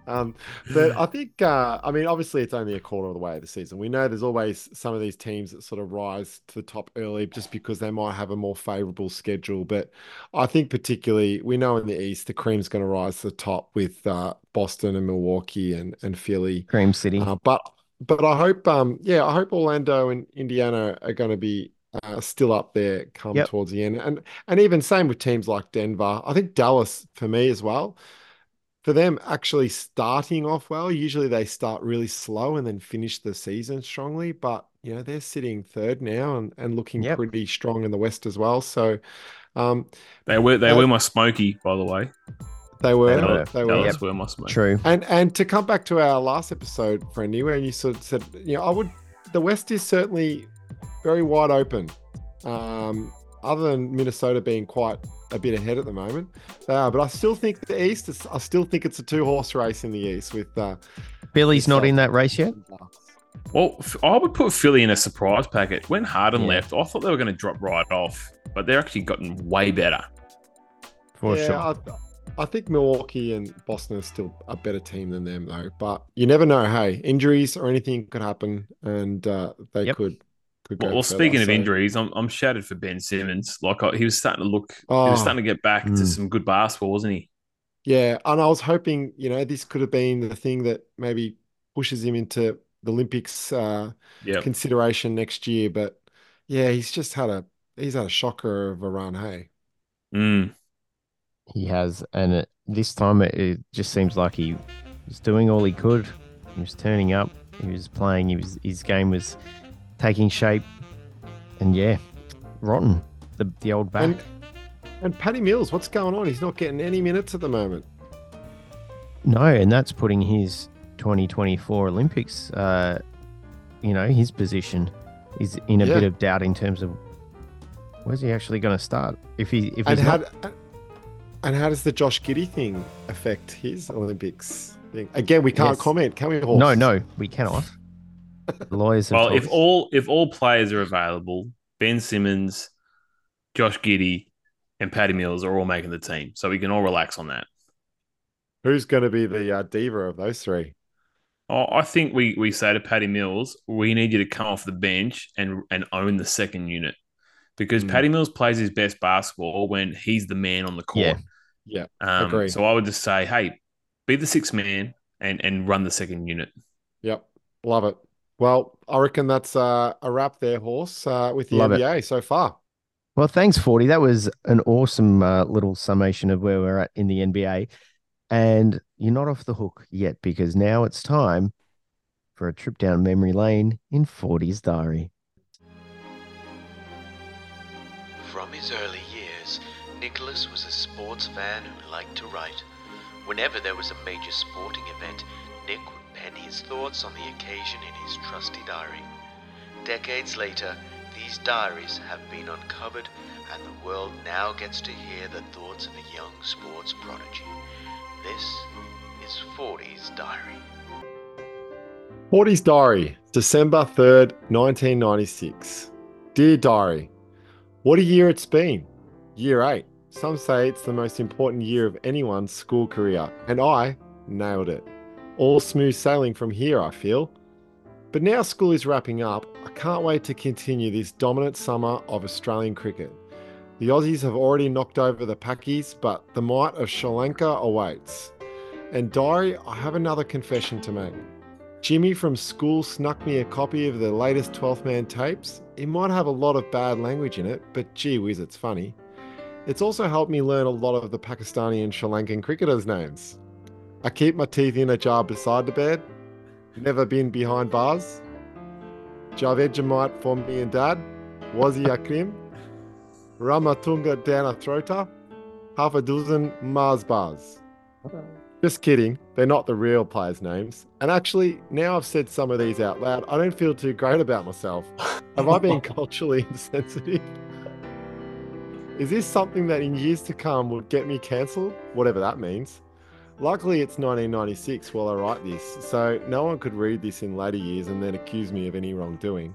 um, but I think, uh, I mean, obviously, it's only a quarter of the way of the season. We know there's always some of these teams that sort of rise to the top early just because they might have a more favourable schedule. But I think particularly, we know in the East, the cream's going to rise to the top with uh, Boston and Milwaukee and and Philly, Cream City. Uh, but But I hope, um, yeah, I hope Orlando and Indiana are going to be uh, still up there come yep. towards the end, and and even same with teams like Denver. I think Dallas for me as well. For them, actually starting off well. Usually they start really slow and then finish the season strongly. But you know they're sitting third now and, and looking yep. pretty strong in the West as well. So um, they were they uh, were my smoky, by the way. They were. They were. They were. Yep. were must True. And and to come back to our last episode, Friendy, where you sort of said, you know, I would. The West is certainly very wide open. Um, other than Minnesota being quite a bit ahead at the moment, they are. But I still think the East. Is, I still think it's a two-horse race in the East with. Uh, Philly's not in that race yet. Well, I would put Philly in a surprise packet. When Harden yeah. left, I thought they were going to drop right off, but they're actually gotten way better. For yeah, sure. I, I think Milwaukee and Boston are still a better team than them, though. But you never know. Hey, injuries or anything could happen, and uh, they yep. could could go. Well, well further, speaking so. of injuries, I'm I'm shattered for Ben Simmons. Like I, he was starting to look, oh, he was starting to get back mm. to some good basketball, wasn't he? Yeah, and I was hoping, you know, this could have been the thing that maybe pushes him into the Olympics uh, yep. consideration next year. But yeah, he's just had a he's had a shocker of a run. Hey. Mm. He has, and it, this time it, it just seems like he was doing all he could. He was turning up, he was playing, he was, his game was taking shape, and yeah, rotten, the the old back. And, and Patty Mills, what's going on? He's not getting any minutes at the moment. No, and that's putting his twenty twenty-four Olympics, uh, you know, his position is in a yeah. bit of doubt in terms of where's he actually going to start? If he, if he's had, not... And how does the Josh Giddey thing affect his Olympics thing? Again, we can't yes. comment, can we? Horse? No, no, we cannot. The lawyers. Well, if us. all if all players are available, Ben Simmons, Josh Giddey, and Patty Mills are all making the team, so we can all relax on that. Who's going to be the uh, diva of those three? Oh, I think we we say to Patty Mills, we need you to come off the bench and and own the second unit. Because mm. Patty Mills plays his best basketball when he's the man on the court. Yeah, yeah um, agree. So I would just say, hey, be the sixth man and, and run the second unit. Yep, love it. Well, I reckon that's uh, a wrap there, Horse, uh, with the love N B A it. so far. Well, thanks, Foordy. That was an awesome uh, little summation of where we're at in the N B A. And you're not off the hook yet because now it's time for a trip down memory lane in Foordy's diary. From his early years, Nicholas was a sports fan who liked to write. Whenever there was a major sporting event, Nick would pen his thoughts on the occasion in his trusty diary. Decades later, these diaries have been uncovered, and the world now gets to hear the thoughts of a young sports prodigy. This is Foordy's Diary. Foordy's Diary, December third, nineteen ninety-six. Dear Diary, what a year it's been. Year eight. Some say it's the most important year of anyone's school career, and I nailed it. All smooth sailing from here, I feel. But now school is wrapping up, I can't wait to continue this dominant summer of Australian cricket. The Aussies have already knocked over the Pakis, but the might of Sri Lanka awaits. And diary, I have another confession to make. Jimmy from school snuck me a copy of the latest twelfth Man tapes. It might have a lot of bad language in it, but gee whiz, it's funny. It's also helped me learn a lot of the Pakistani and Sri Lankan cricketers' names. I keep my teeth in a jar beside the bed. Never been behind bars. Javed Jamite for me and Dad. Wazi Akrim. Ramatunga down a throater. Half a dozen Mars bars. Just kidding. They're not the real players' names. And actually, now I've said some of these out loud, I don't feel too great about myself. Have I been culturally insensitive? Is this something that in years to come would get me cancelled? Whatever that means. Luckily, it's nineteen ninety-six while I write this, so no one could read this in later years and then accuse me of any wrongdoing.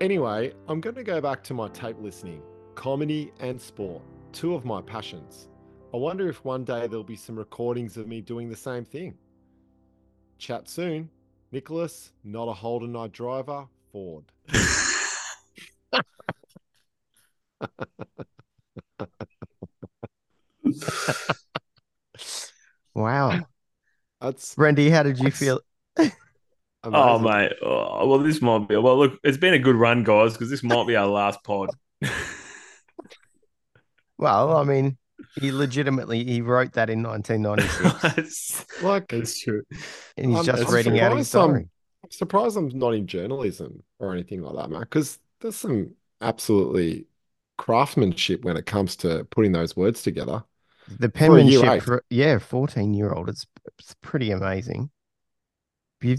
Anyway, I'm going to go back to my tape listening. Comedy and sport, two of my passions. I wonder if one day there'll be some recordings of me doing the same thing. Chat soon. Nicholas, not a Holden I driver, Ford. Wow. That's Friendy, how did you feel? Oh, mate. Oh, well, this might be. Well, look, it's been a good run, guys, because this might be our last pod. Well, I mean, he legitimately he wrote that in nineteen ninety-six. It's, like, it's true. And he's I'm, just reading out his story. I'm surprised I'm not in journalism or anything like that, man, because there's some absolutely craftsmanship when it comes to putting those words together. The penmanship, for, yeah, fourteen-year-old. It's it's pretty amazing. You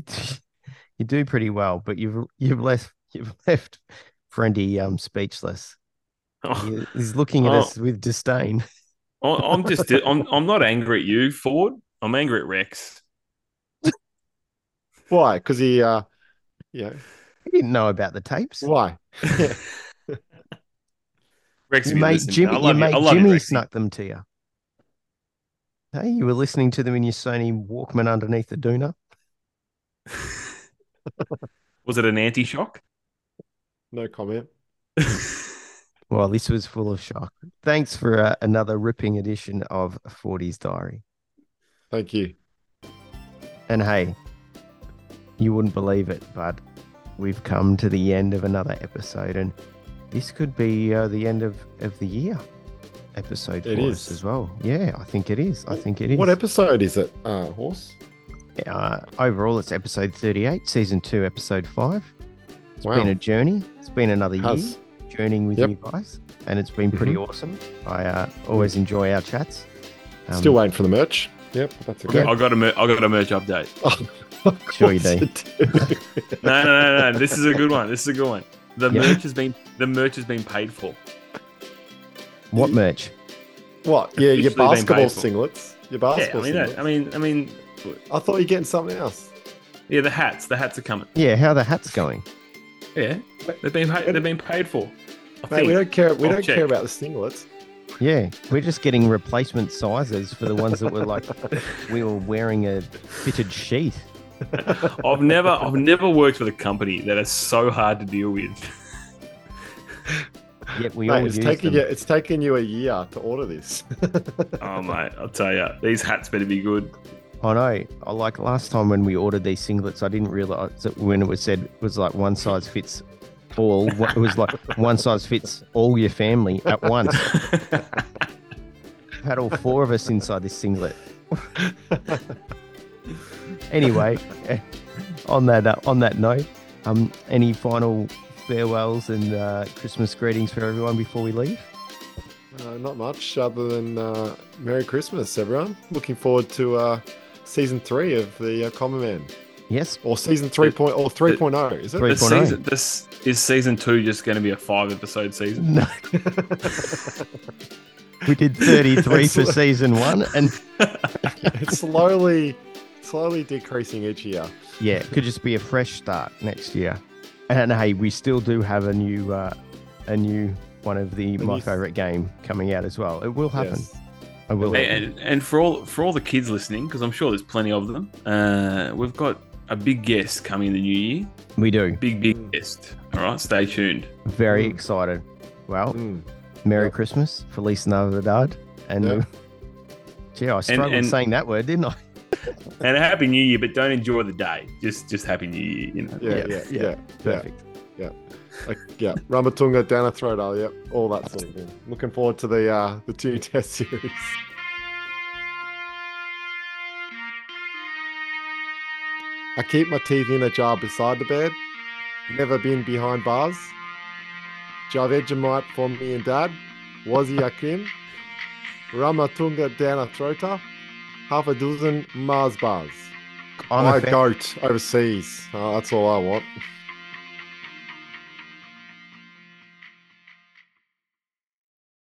you do pretty well, but you've you've left you've left Friendy um speechless. Oh. He, he's looking at oh. us with disdain. I'm just I'm I'm not angry at you, Ford. I'm angry at Rex. Why? Because he uh, yeah, he didn't know about the tapes. Why? Yeah. Rex, you mate, Jimmy, you, mate you, Jimmy you, snuck them to you. Hey, you were listening to them in your Sony Walkman underneath the doona. Was it an anti-shock? No comment. Well, this was full of shock. Thanks for uh, another ripping edition of Foordy's Diary. Thank you. And hey, you wouldn't believe it, but we've come to the end of another episode, and this could be uh, the end of, of the year episode it for is. us as well. Yeah, I think it is. I think it is. What episode is it, uh, Horse? Uh, overall, it's episode thirty-eight, season two, episode five. It's wow. been a journey. It's been another Has. year journeying with yep. you guys, and it's been pretty mm-hmm. awesome. I uh, always enjoy our chats. Um, Still waiting for the merch. Yep, that's okay. I got a mer- I got a merch update. Oh, sure you do. do. no, no, no, no. This is a good one. This is a good one. The yep. merch has been the merch has been paid for. What merch? What? Yeah, your basketball singlets. Your basketball. Yeah, I mean, singlets. I mean, I mean. I thought you're getting something else. Yeah, the hats. The hats are coming. Yeah, how are the hats going? Yeah, they've been paid, they've been paid for. Mate, we don't care. We I'll don't check. care about the singlets. Yeah, we're just getting replacement sizes for the ones that were like we were wearing a fitted sheath. I've never, I've never worked with a company that is so hard to deal with. Yet we mate, all it's use taking them. You, it's taken you a year to order this. Oh mate, I'll tell you, these hats better be good. I know. I like last time when we ordered these singlets, I didn't realize that when it was said it was like one size fits all. It was like one size fits all your family at once. Had all four of us inside this singlet. Anyway, on that uh, on that note, um, any final farewells and uh, Christmas greetings for everyone before we leave? Uh, not much other than uh, Merry Christmas, everyone. Looking forward to. Uh, Season three of the uh, Common Man, yes, or season three point or three point oh. Is it? The season, this is season two. Just going to be a five episode season. No. We did thirty three for season one, and it's slowly, slowly decreasing each year. Yeah, it could just be a fresh start next year. And hey, we still do have a new, uh, a new one of the, the my favorite game coming out as well. It will happen. Yes. I will. Hey, and, and for all for all the kids listening, because I'm sure there's plenty of them, uh, we've got a big guest coming in the new year. We do. Big, big mm. guest. All right, stay tuned. Very mm. excited. Well, mm. Merry yep. Christmas. Feliz Navidad. And yep. Gee, I struggled and, and, saying that word, didn't I? And a happy new year, but don't enjoy the day. Just just happy new year, you know. Yeah, yeah, yeah. yeah, yeah perfect. Yeah. yeah. Like, yeah. Ramatunga, down a throat, oh, yeah. All that sort of thing. Looking forward to the uh, the two test series. I keep my teeth in a jar beside the bed. Never been behind bars. Jav Edgemite for me and Dad. Wazi Akim. Ramatunga down a throater. Half a dozen Mars bars. I'm a goat overseas. Oh, that's all I want.